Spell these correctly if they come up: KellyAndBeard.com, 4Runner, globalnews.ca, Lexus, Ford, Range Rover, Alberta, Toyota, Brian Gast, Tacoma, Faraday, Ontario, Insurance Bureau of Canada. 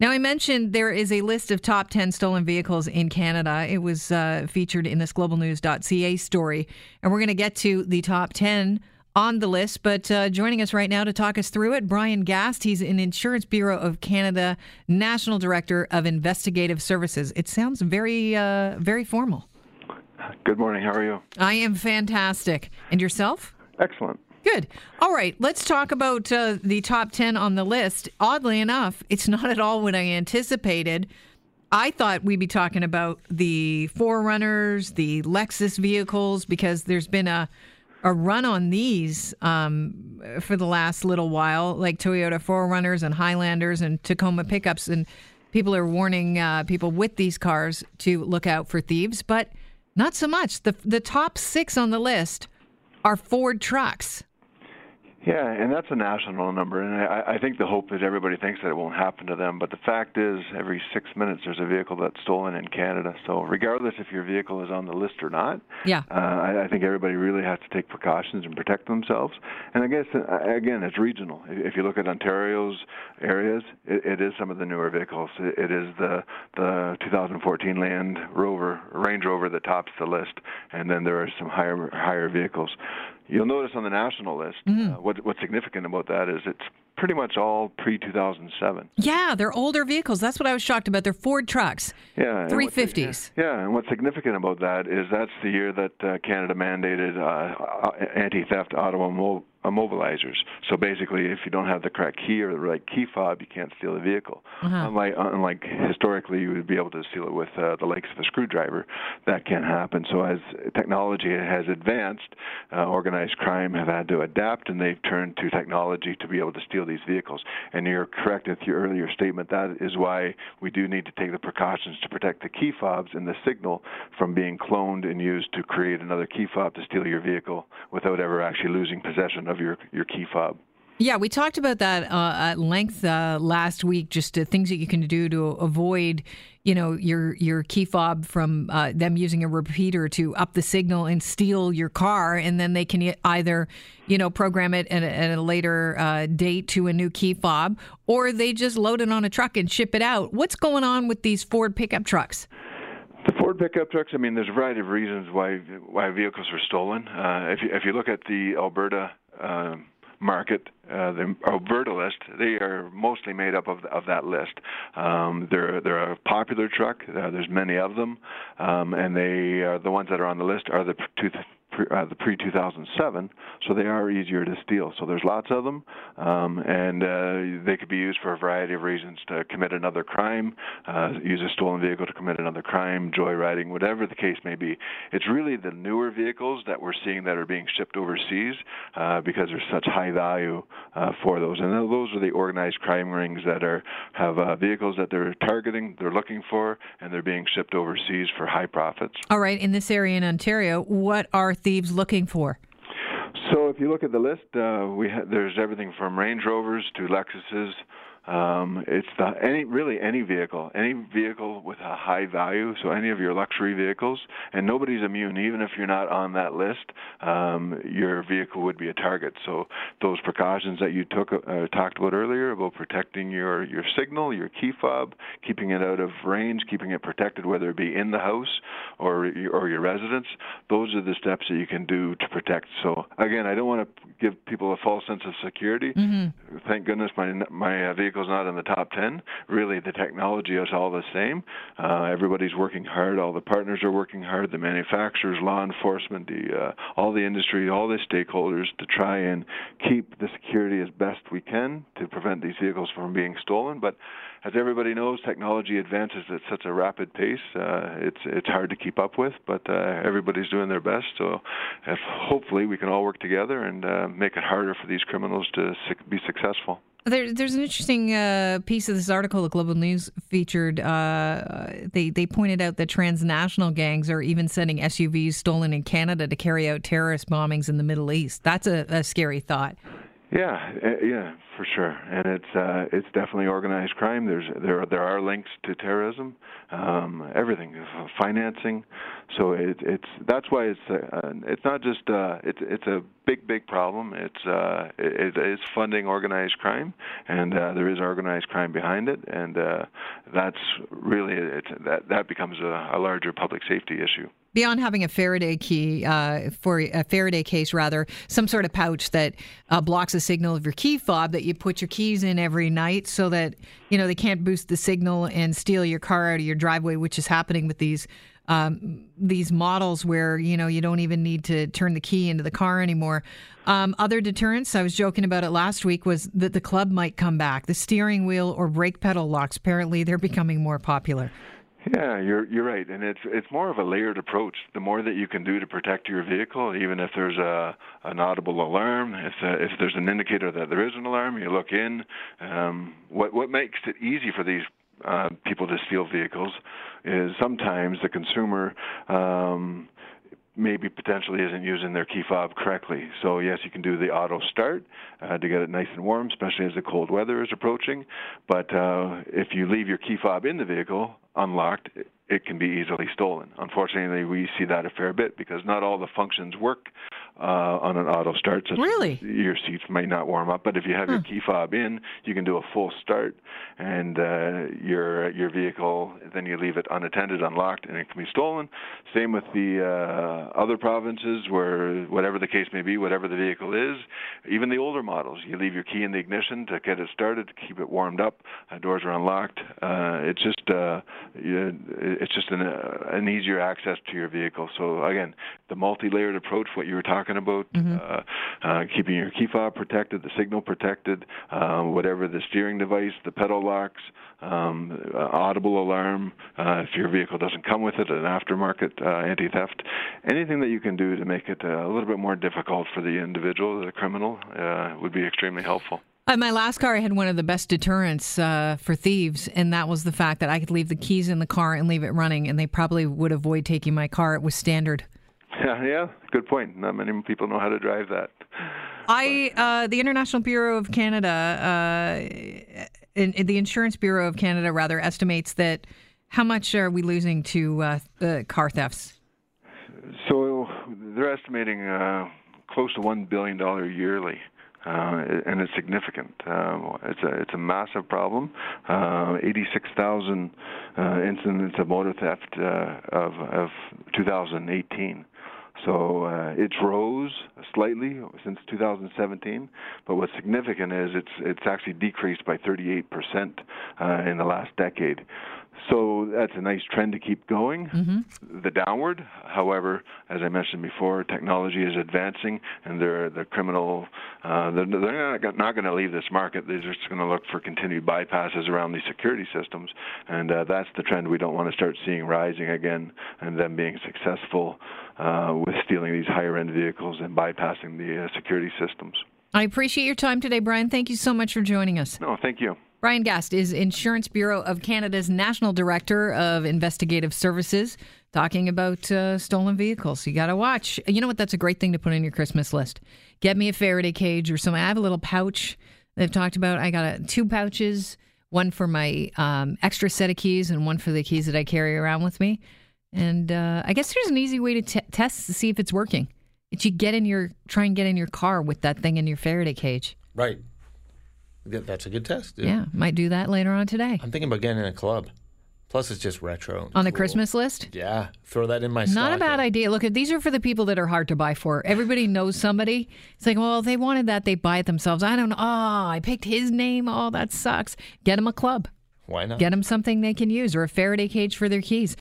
Now, I mentioned there is a list of top 10 stolen vehicles in Canada. It was featured in this globalnews.ca story. And we're going to get to the top 10 on the list. But joining us right now to talk us through it, Brian Gast. He's an Insurance Bureau of Canada National Director of Investigative Services. It sounds very formal. Good morning. How are you? I am fantastic. And yourself? Excellent. Good. All right. Let's talk about the top 10 on the list. Oddly enough, it's not at all what I anticipated. I thought we'd be talking about the 4Runners, the Lexus vehicles, because there's been a run on these for the last little while, like Toyota 4Runners and Highlanders and Tacoma pickups. And people are warning people with these cars to look out for thieves, but not so much. The top 6 on the list are Ford trucks. Yeah, and that's a national number, and I think the hope is everybody thinks that it won't happen to them, but the fact is every 6 minutes there's a vehicle that's stolen in Canada, so regardless if your vehicle is on the list or not, I think everybody really has to take precautions and protect themselves, and I guess, again, it's regional. If you look at Ontario's areas, it is some of the newer vehicles. It is the 2014 Range Rover that tops the list, and then there are some higher vehicles. You'll notice on the national list, what's significant about that is it's pretty much all pre-2007. Yeah, they're older vehicles. That's what I was shocked about. They're Ford trucks, 350s. Yeah, and what's significant about that is that's the year that Canada mandated anti-theft automobile immobilizers. So basically, if you don't have the correct key or the right key fob, you can't steal the vehicle. Unlike historically, you would be able to steal it with the likes of a screwdriver. That can't happen. So as technology has advanced, organized crime have had to adapt, and they've turned to technology to be able to steal these vehicles. And you're correct with your earlier statement. That is why we do need to take the precautions to protect the key fobs and the signal from being cloned and used to create another key fob to steal your vehicle without ever actually losing possession of your key fob. Yeah, we talked about that at length last week, just things that you can do to avoid, your key fob from them using a repeater to up the signal and steal your car. And then they can either, program it at a later date to a new key fob, or they just load it on a truck and ship it out. What's going on with these Ford pickup trucks? The Ford pickup trucks, there's a variety of reasons why vehicles were stolen. If you look at the Alberta market, the Alberta list, they are mostly made up of that list. They're a popular truck. There's many of them, and they are the ones that are on the list are the pre-2007, so they are easier to steal. So there's lots of them, and they could be used for a variety of reasons to commit another crime, use a stolen vehicle to commit another crime, joyriding, whatever the case may be. It's really the newer vehicles that we're seeing that are being shipped overseas because there's such high value for those. And those are the organized crime rings that have vehicles that they're targeting, they're looking for, and they're being shipped overseas for high profits. All right, in this area in Ontario, what are thieves looking for? So if you look at the list, there's everything from Range Rovers to Lexuses. It's any vehicle. Any vehicle with a high value, so any of your luxury vehicles, and nobody's immune. Even if you're not on that list, your vehicle would be a target. So those precautions that you talked about earlier about protecting your signal, your key fob, keeping it out of range, keeping it protected, whether it be in the house or your residence, those are the steps that you can do to protect. So again, I don't want to give people a false sense of security. Mm-hmm. Thank goodness my vehicle is not in the top 10. Really, the technology is all the same. Everybody's working hard. All the partners are working hard. The manufacturers, law enforcement, all the industry, all the stakeholders to try and keep the security as best we can to prevent these vehicles from being stolen. But as everybody knows, technology advances at such a rapid pace. It's hard to keep up with, but everybody's doing their best. So hopefully we can all work together and make it harder for these criminals to be successful. There's an interesting piece of this article that Global News featured. They pointed out that transnational gangs are even sending SUVs stolen in Canada to carry out terrorist bombings in the Middle East. That's a scary thought. Yeah, for sure, and it's definitely organized crime. There are links to terrorism, everything, financing. So it's a big problem. It is funding organized crime, and there is organized crime behind it, and that's really that becomes a larger public safety issue. Beyond having a Faraday key, for a Faraday case rather, some sort of pouch that blocks the signal of your key fob that you put your keys in every night, so that they can't boost the signal and steal your car out of your driveway, which is happening with these models where you don't even need to turn the key into the car anymore. Other deterrents, I was joking about it last week, was that the club might come back. The steering wheel or brake pedal locks, apparently they're becoming more popular. Yeah, you're right, and it's more of a layered approach. The more that you can do to protect your vehicle, even if there's an audible alarm, if there's an indicator that there is an alarm, you look in. What makes it easy for these people to steal vehicles is sometimes the consumer maybe potentially isn't using their key fob correctly. So yes, you can do the auto start to get it nice and warm, especially as the cold weather is approaching. But if you leave your key fob in the vehicle unlocked, it can be easily stolen. Unfortunately, we see that a fair bit because not all the functions work on an auto start. So really? Your seats may not warm up, but if you have your key fob in, you can do a full start, and your vehicle, then you leave it unattended, unlocked, and it can be stolen. Same with the other provinces where, whatever the case may be, whatever the vehicle is, even the older models, you leave your key in the ignition to get it started, to keep it warmed up, doors are unlocked. It's just an easier access to your vehicle. So again, the multi-layered approach, what you were talking about, keeping your key fob protected, the signal protected, whatever the steering device, the pedal locks, audible alarm, if your vehicle doesn't come with it, an aftermarket anti-theft, anything that you can do to make it a little bit more difficult for the individual, the criminal, would be extremely helpful. In my last car, I had one of the best deterrents for thieves, and that was the fact that I could leave the keys in the car and leave it running, and they probably would avoid taking my car. It was standard. Yeah, good point. Not many people know how to drive that. The International Bureau of Canada, the Insurance Bureau of Canada, rather, estimates that how much are we losing to car thefts? So they're estimating close to $1 billion yearly. And it's significant. It's a massive problem. 86,000 incidents of motor theft of 2018. So it rose slightly since 2017, but what's significant is it's actually decreased by 38% in the last decade. So that's a nice trend to keep going, the downward. However, as I mentioned before, technology is advancing, and the criminal, they're not going to leave this market. They're just going to look for continued bypasses around these security systems, and that's the trend we don't want to start seeing rising again, and them being successful with stealing these higher-end vehicles and bypassing the security systems. I appreciate your time today, Brian. Thank you so much for joining us. No, thank you. Brian Gast is Insurance Bureau of Canada's National Director of Investigative Services, talking about stolen vehicles. You got to watch. You know what? That's a great thing to put on your Christmas list. Get me a Faraday cage or something. I have a little pouch they've talked about. I got two pouches, one for my extra set of keys and one for the keys that I carry around with me. And I guess there's an easy way to test to see if it's working. It's you try and get in your car with that thing in your Faraday cage. Right. That's a good test. Dude. Yeah, might do that later on today. I'm thinking about getting in a club. Plus, it's just retro. On the Christmas list? Yeah, throw that in my slot. Not a bad idea. Look, these are for the people that are hard to buy for. Everybody knows somebody. It's like, well, they wanted that. They buy it themselves. I don't know. Oh, I picked his name. Oh, that sucks. Get them a club. Why not? Get them something they can use, or a Faraday cage for their keys.